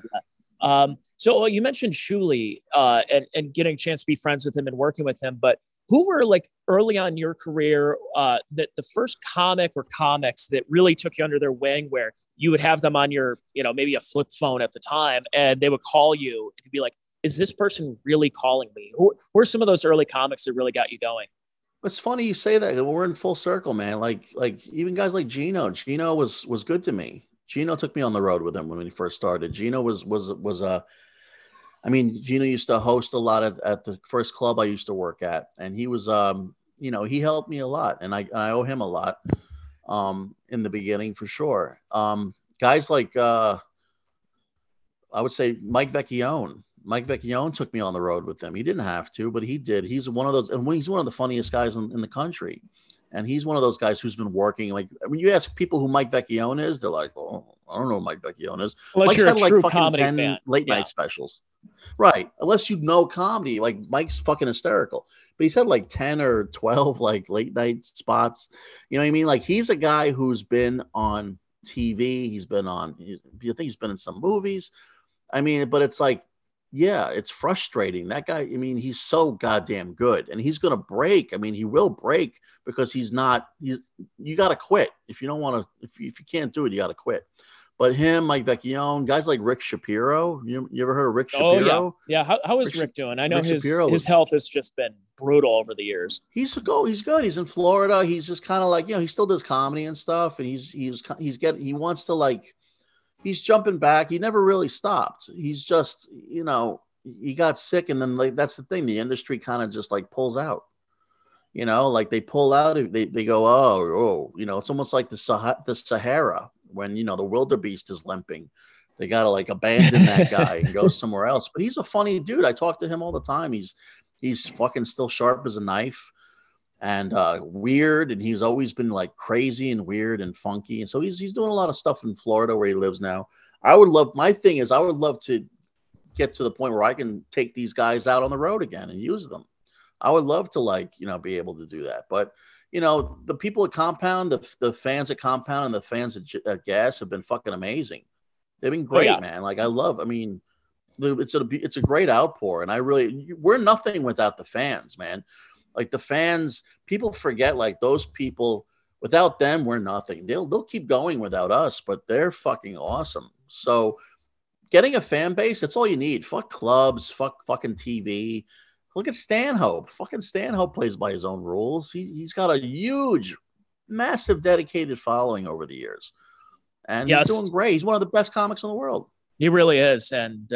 So you mentioned Shuli and getting a chance to be friends with him and working with him. But who were like early on in your career that the first comic or comics that really took you under their wing where you would have them on your, you know, maybe a flip phone at the time and they would call you and be like, is this person really calling me? Who are some of those early comics that really got you going? It's funny you say that. We're in full circle, man. Like even guys like Gino. Gino was good to me. Gino took me on the road with him when we first started. Gino Gino used to host a lot at the first club I used to work at, and he was, he helped me a lot, and I owe him a lot, in the beginning for sure. Guys like, I would say Mike Vecchione took me on the road with them. He didn't have to, but he did. He's one of those, and he's one of the funniest guys in the country. And he's one of those guys who's been working. Like when you ask people who Mike Vecchione is, they're like, "Well, I don't know who Mike Vecchione is." Unless Mike's you're had a true comedy fan. Late night specials, right? Unless you know comedy, like Mike's fucking hysterical. But he's had like 10 or 12 like late night spots. You know what I mean? Like he's a guy who's been on TV. He's been on. You think he's been in some movies? I mean, but it's like, yeah, it's frustrating. That guy, I mean, he's so goddamn good, and he's going to break. I mean, he will break because he's not, you got to quit. If you don't want to, if you can't do it, you got to quit. But him, Mike Vecchione, guys like Rick Shapiro, you ever heard of Rick Shapiro? Yeah. Yeah. How is Rick doing? I know his health has just been brutal over the years. He's good. He's in Florida. He's just kind of like, he still does comedy and stuff. And he wants to like, he's jumping back. He never really stopped. He's just, he got sick. And then like, that's the thing. The industry kind of just like pulls out, like they pull out. They go, it's almost like the Sahara when, the wildebeest is limping. They got to like abandon that guy and go somewhere else. But he's a funny dude. I talk to him all the time. He's fucking still sharp as a knife. And weird, and he's always been like crazy and weird and funky, and so he's doing a lot of stuff in Florida where he lives now. I would love to get to the point where I can take these guys out on the road again and use them. I would love to be able to do that, but the people at Compound, the fans at Compound and the fans at Gas have been fucking amazing. They've been great, man. Like it's a great outpour, and we're nothing without the fans, man. Like the fans, people forget those people. Without them, we're nothing. They'll keep going without us, but they're fucking awesome. So getting a fan base, that's all you need. Fuck clubs, fuck fucking TV. Look at Stanhope. Fucking Stanhope plays by his own rules. He's got a huge, massive, dedicated following over the years. And he's doing great. He's one of the best comics in the world. He really is. And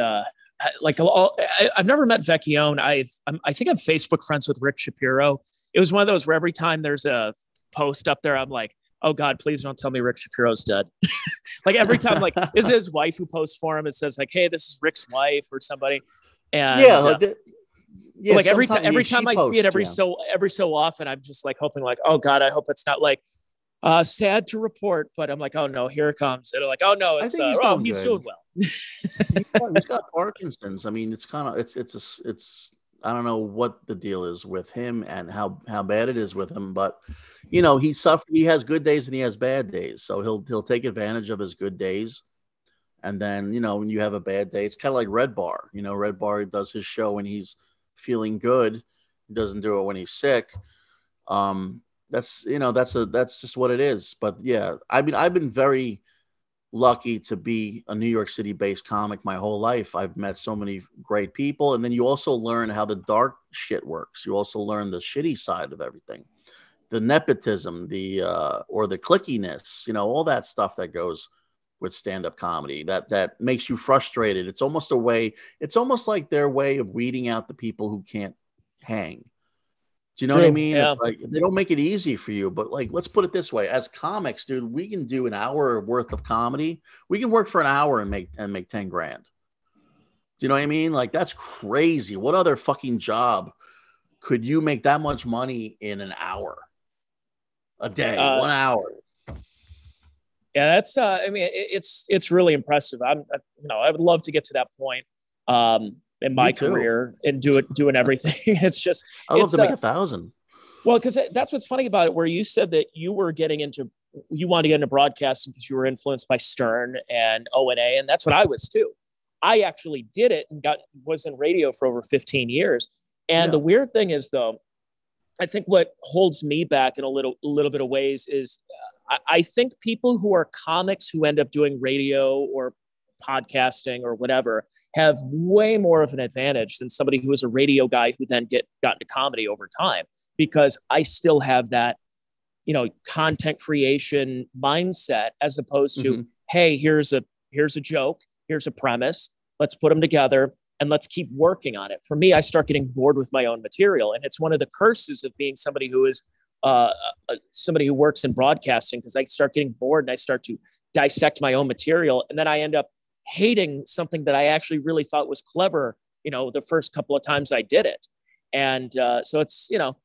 I've never met Vecchione. I think I'm Facebook friends with Rick Shapiro. It was one of those where every time there's a post up there, I'm like, oh God, please don't tell me Rick Shapiro's dead. Like every time, like is his wife who posts for him? It says like, hey, this is Rick's wife or somebody. And every time I see it, every so often, I'm just like hoping like, oh God, I hope it's not like sad to report, but I'm like, oh no, here it comes. They're like, oh no, it's he's doing well. He's got Parkinson's. I mean, it's I don't know what the deal is with him and how bad it is with him, but he has good days and he has bad days. So he'll take advantage of his good days, and then when you have a bad day, it's kind of like Red Bar. Red Bar does his show when he's feeling good. He doesn't do it when he's sick. That's just what it is. But yeah, I mean, I've been very lucky to be a New York City based comic my whole life. I've met so many great people. And then you also learn how the dark shit works. You also learn the shitty side of everything, the nepotism, or the clickiness, all that stuff that goes with stand-up comedy that makes you frustrated. It's almost like their way of weeding out the people who can't hang. Do you know what I mean? Yeah. It's like, they don't make it easy for you, but let's put it this way. As comics, dude, we can do an hour worth of comedy. We can work for an hour and make 10 grand. Do you know what I mean? Like, that's crazy. What other fucking job could you make that much money in an hour? A day, 1 hour. Yeah, that's, it's really impressive. I would love to get to that point. In my career and doing everything. It's just, I love to make 1,000. Well, cause that's, what's funny about it, where you said that you wanted to get into broadcasting because you were influenced by Stern and O&A. And that's what I was too. I actually did it and was in radio for over 15 years. And the weird thing is though, I think what holds me back in a little bit of ways is I think people who are comics who end up doing radio or podcasting or whatever, have way more of an advantage than somebody who is a radio guy who then got into comedy over time, because I still have that, you know, content creation mindset, as opposed to, hey, here's a joke, here's a premise, let's put them together and let's keep working on it. For me, I start getting bored with my own material. And it's one of the curses of being somebody who is somebody who works in broadcasting, because I start getting bored and I start to dissect my own material. And then I end up hating something that I actually really thought was clever, you know, the first couple of times I did it. And so it's, you know,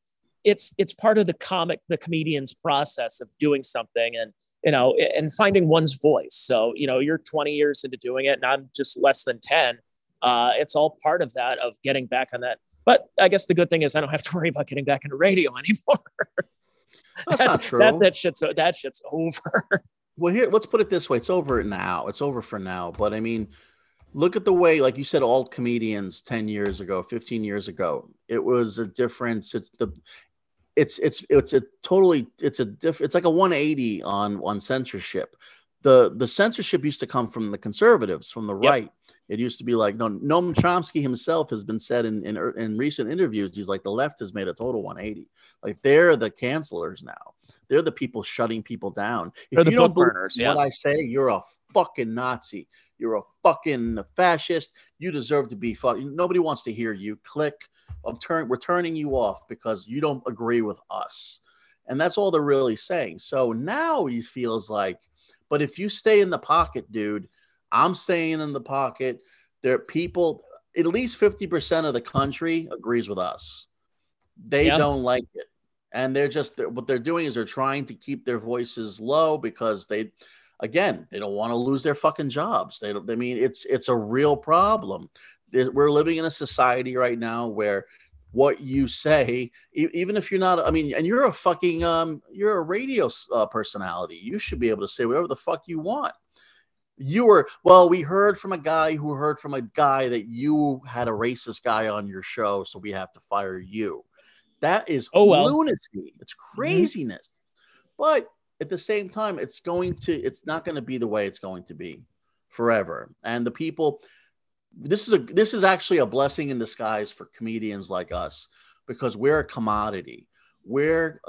it's part of the comedian's process of doing something and, you know, and finding one's voice. So, you know, you're 20 years into doing it and I'm just less than 10. It's all part of that, of getting back on that. But I guess the good thing is I don't have to worry about getting back into radio anymore. That's not true. That shit's over. Well, here, let's put it this way. It's over now. It's over for now. But I mean, look at the way, like you said, all comedians 10 years ago, 15 years ago, it was a difference. It's like a 180 on censorship. The censorship used to come from the conservatives, from the right. It used to be like, no, Noam Chomsky himself has been said in recent interviews, he's like, the left has made a total 180. Like, they're the cancelers now. They're the people shutting people down. If you don't believe what I say, you're a fucking Nazi. You're a fucking fascist. You deserve to be fucked. Nobody wants to hear you. Click. We're turning you off because you don't agree with us. And that's all they're really saying. So now he feels like, but if you stay in the pocket, dude, I'm staying in the pocket. There are people, at least 50% of the country agrees with us. They don't like it. And they're just, what they're doing is they're trying to keep their voices low because they don't want to lose their fucking jobs. It's a real problem. We're living in a society right now where what you say, even if you're not, I mean, and you're a fucking, you're a radio personality. You should be able to say whatever the fuck you want. We heard from a guy who heard from a guy that you had a racist guy on your show, so we have to fire you. That is lunacy. It's craziness. But at the same time, it's not going to be the way it's going to be forever. And the people, this is actually a blessing in disguise for comedians like us, because we're a commodity. We're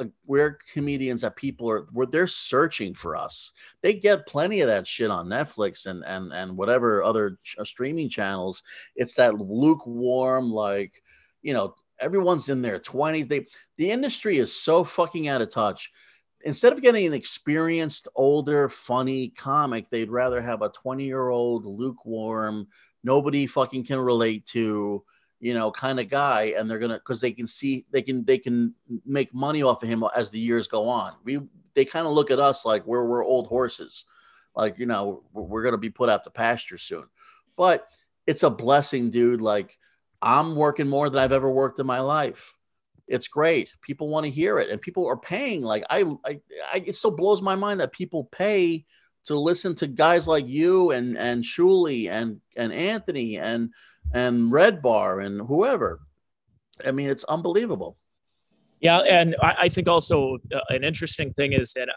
comedians that people they're searching for us. They get plenty of that shit on Netflix and whatever other streaming channels. It's that lukewarm, like, you know, everyone's in their 20s. The industry is so fucking out of touch. Instead of getting an experienced, older, funny comic, they'd rather have a 20-year-old lukewarm, nobody fucking can relate to, you know, kind of guy. And they're going to, because they can see, they can make money off of him as the years go on. They kind of look at us like we're old horses. Like, you know, we're going to be put out to pasture soon. But it's a blessing, dude. Like, I'm working more than I've ever worked in my life. It's great. People want to hear it, and people are paying. Like it still blows my mind that people pay to listen to guys like you and Shuli and Anthony and Red Bar and whoever. I mean, it's unbelievable. Yeah, and I think also an interesting thing is that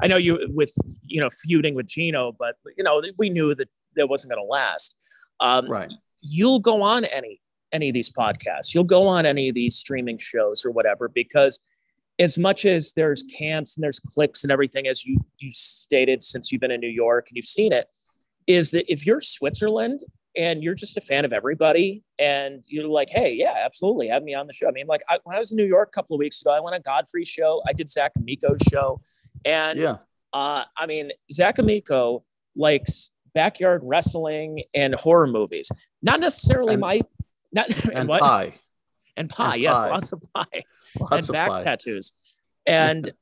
I know you with, you know, feuding with Gino, but, you know, we knew that wasn't going to last. Right. You'll go on any of these podcasts, you'll go on any of these streaming shows or whatever, because as much as there's camps and there's cliques and everything, as you stated, since you've been in New York and you've seen it, is that if you're Switzerland and you're just a fan of everybody and you're like, hey, yeah, absolutely, have me on the show. I mean, like when I was in New York a couple of weeks ago, I went on Godfrey's show. I did Zach Amico's show. And I mean, Zach Amico likes backyard wrestling and horror movies. Not necessarily pie. Lots of pie, lots and back pie. Tattoos. And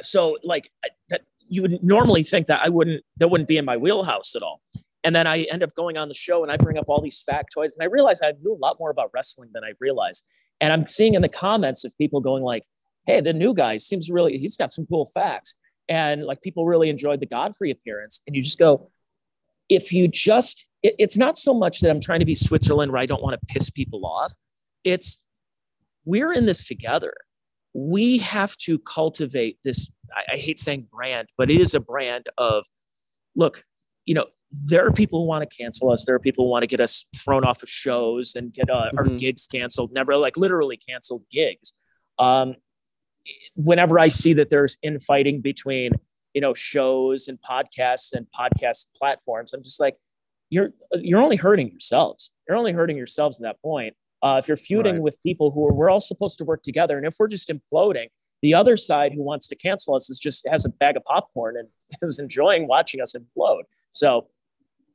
so like that, you would normally think that that wouldn't be in my wheelhouse at all. And then I end up going on the show and I bring up all these factoids, and I realize I knew a lot more about wrestling than I realized. And I'm seeing in the comments of people going like, hey, the new guy he's got some cool facts. And like people really enjoyed the Godfrey appearance. And you just go, it's not so much that I'm trying to be Switzerland where I don't want to piss people off. It's we're in this together. We have to cultivate this. I hate saying brand, but it is a brand of, look, you know, there are people who want to cancel us. There are people who want to get us thrown off of shows and get our gigs canceled, never like literally canceled gigs. Whenever I see that there's infighting between, you know, shows and podcast platforms, I'm just like, you're only hurting yourselves. You're only hurting yourselves at that point. If you're feuding with people who are, we're all supposed to work together. And if we're just imploding, the other side who wants to cancel us is just has a bag of popcorn and is enjoying watching us implode. So,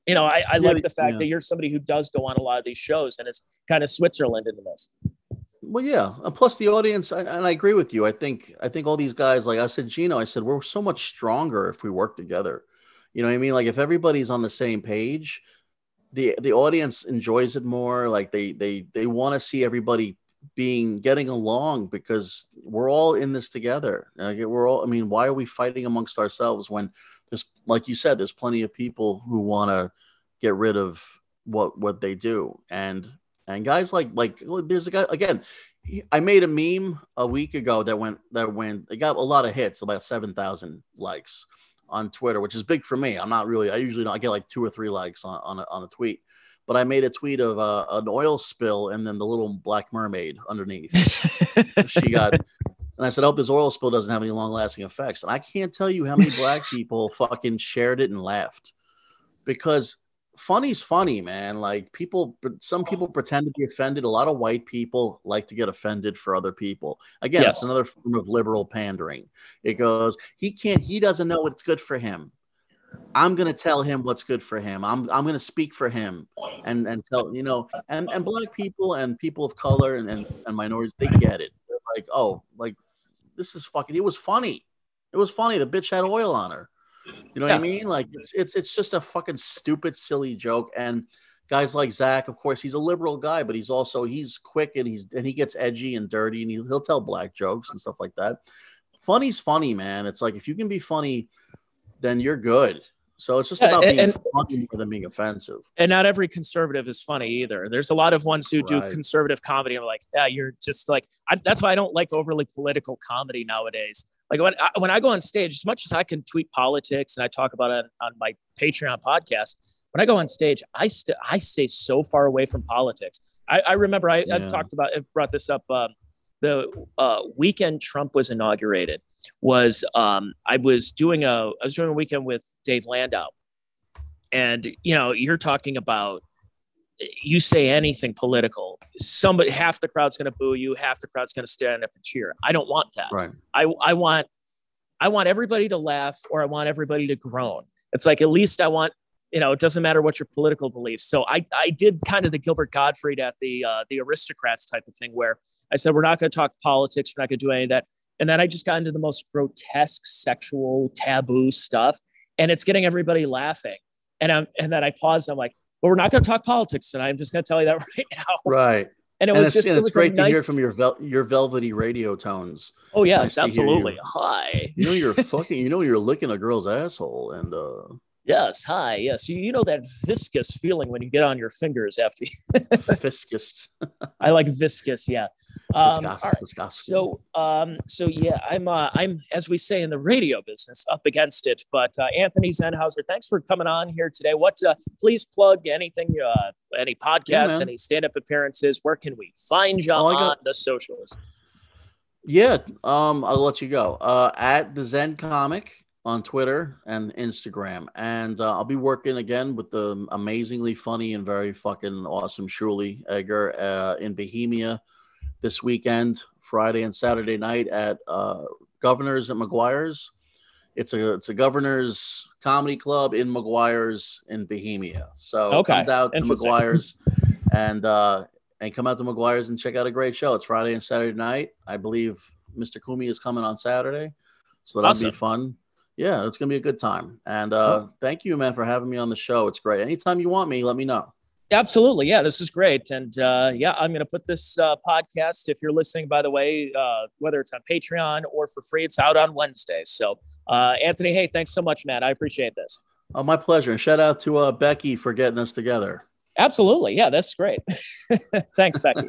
you know, I like the fact that you're somebody who does go on a lot of these shows and is kind of Switzerland into this. Well, yeah. Plus the audience, and I agree with you. I think all these guys, like I said, Gino, I said, we're so much stronger if we work together. You know what I mean? Like if everybody's on the same page, the audience enjoys it more. Like they want to see everybody getting along because we're all in this together. Like we're all, I mean, why are we fighting amongst ourselves when there's, like you said, there's plenty of people who want to get rid of what they do. And guys like there's a guy, again, I made a meme a week ago that went, it got a lot of hits, about 7,000 likes on Twitter, which is big for me. I get like 2 or 3 likes on a tweet, but I made a tweet of an oil spill and then the little black mermaid underneath. She got, and I said, I hope this oil spill doesn't have any long lasting effects. And I can't tell you how many black people fucking shared it and laughed, because funny's funny, man. Like some people pretend to be offended. A lot of white people like to get offended for other people. Again, yes. It's another form of liberal pandering. It goes, he doesn't know what's good for him. I'm going to tell him what's good for him. I'm going to speak for him and tell, you know, and black people and people of color and minorities, they get it. They're like, oh, like this is fucking, it was funny. It was funny. The bitch had oil on her. You know what I mean? Like it's just a fucking stupid, silly joke. And guys like Zach, of course, he's a liberal guy, but he's also quick and he gets edgy and dirty and he'll tell black jokes and stuff like that. Funny's funny, man. It's like if you can be funny, then you're good. So it's just about being funny more than being offensive. And not every conservative is funny either. There's a lot of ones who do conservative comedy. I'm like, yeah, you're just like, that's why I don't like overly political comedy nowadays. Like when I go on stage, as much as I can tweet politics and I talk about it on my Patreon podcast, when I go on stage, I stay so far away from politics. I remember I've brought this up. The weekend Trump was inaugurated was I was doing a weekend with Dave Landau. And, you know, you're talking about, you say anything political, half the crowd's going to boo you, half the crowd's going to stand up and cheer. I don't want that. Right. I want everybody to laugh, or I want everybody to groan. It's like, at least I want, you know, it doesn't matter what your political beliefs. So I did kind of the Gilbert Gottfried at the Aristocrats type of thing, where I said, we're not going to talk politics. We're not going to do any of that. And then I just got into the most grotesque, sexual, taboo stuff. And it's getting everybody laughing. And then I paused. And I'm like, well, we're not going to talk politics tonight. I'm just going to tell you that right now. Right. And it's great to hear from your velvety radio tones. Oh, yes, absolutely. Hi. You're licking a girl's asshole. And yes. Hi. Yes. You know that viscous feeling when you get on your fingers after viscous. I like viscous. Yeah. All right. So yeah, I'm, as we say in the radio business, up against it, but Anthony Zenhauser, thanks for coming on here today. Please plug anything, any podcasts, any stand-up appearances. Where can we find you on the socials? Yeah. I'll let you go, at the Zen Comic on Twitter and Instagram. And I'll be working again with the amazingly funny and very fucking awesome Shuli Edgar, in Bohemia, this weekend, Friday and Saturday night at Governor's at McGuire's. It's a Governor's comedy club in McGuire's in Bohemia. So come out to McGuire's and come out to McGuire's and check out a great show. It's Friday and Saturday night. I believe Mr. Kumi is coming on Saturday. So that'll be fun. Yeah, it's going to be a good time. And thank you, man, for having me on the show. It's great. Anytime you want me, let me know. Absolutely. Yeah, this is great. And I'm going to put this podcast, if you're listening, by the way, whether it's on Patreon or for free, it's out on Wednesdays. So Anthony, hey, thanks so much, man. I appreciate this. Oh, my pleasure. And shout out to Becky for getting us together. Absolutely. Yeah, that's great. Thanks, Becky.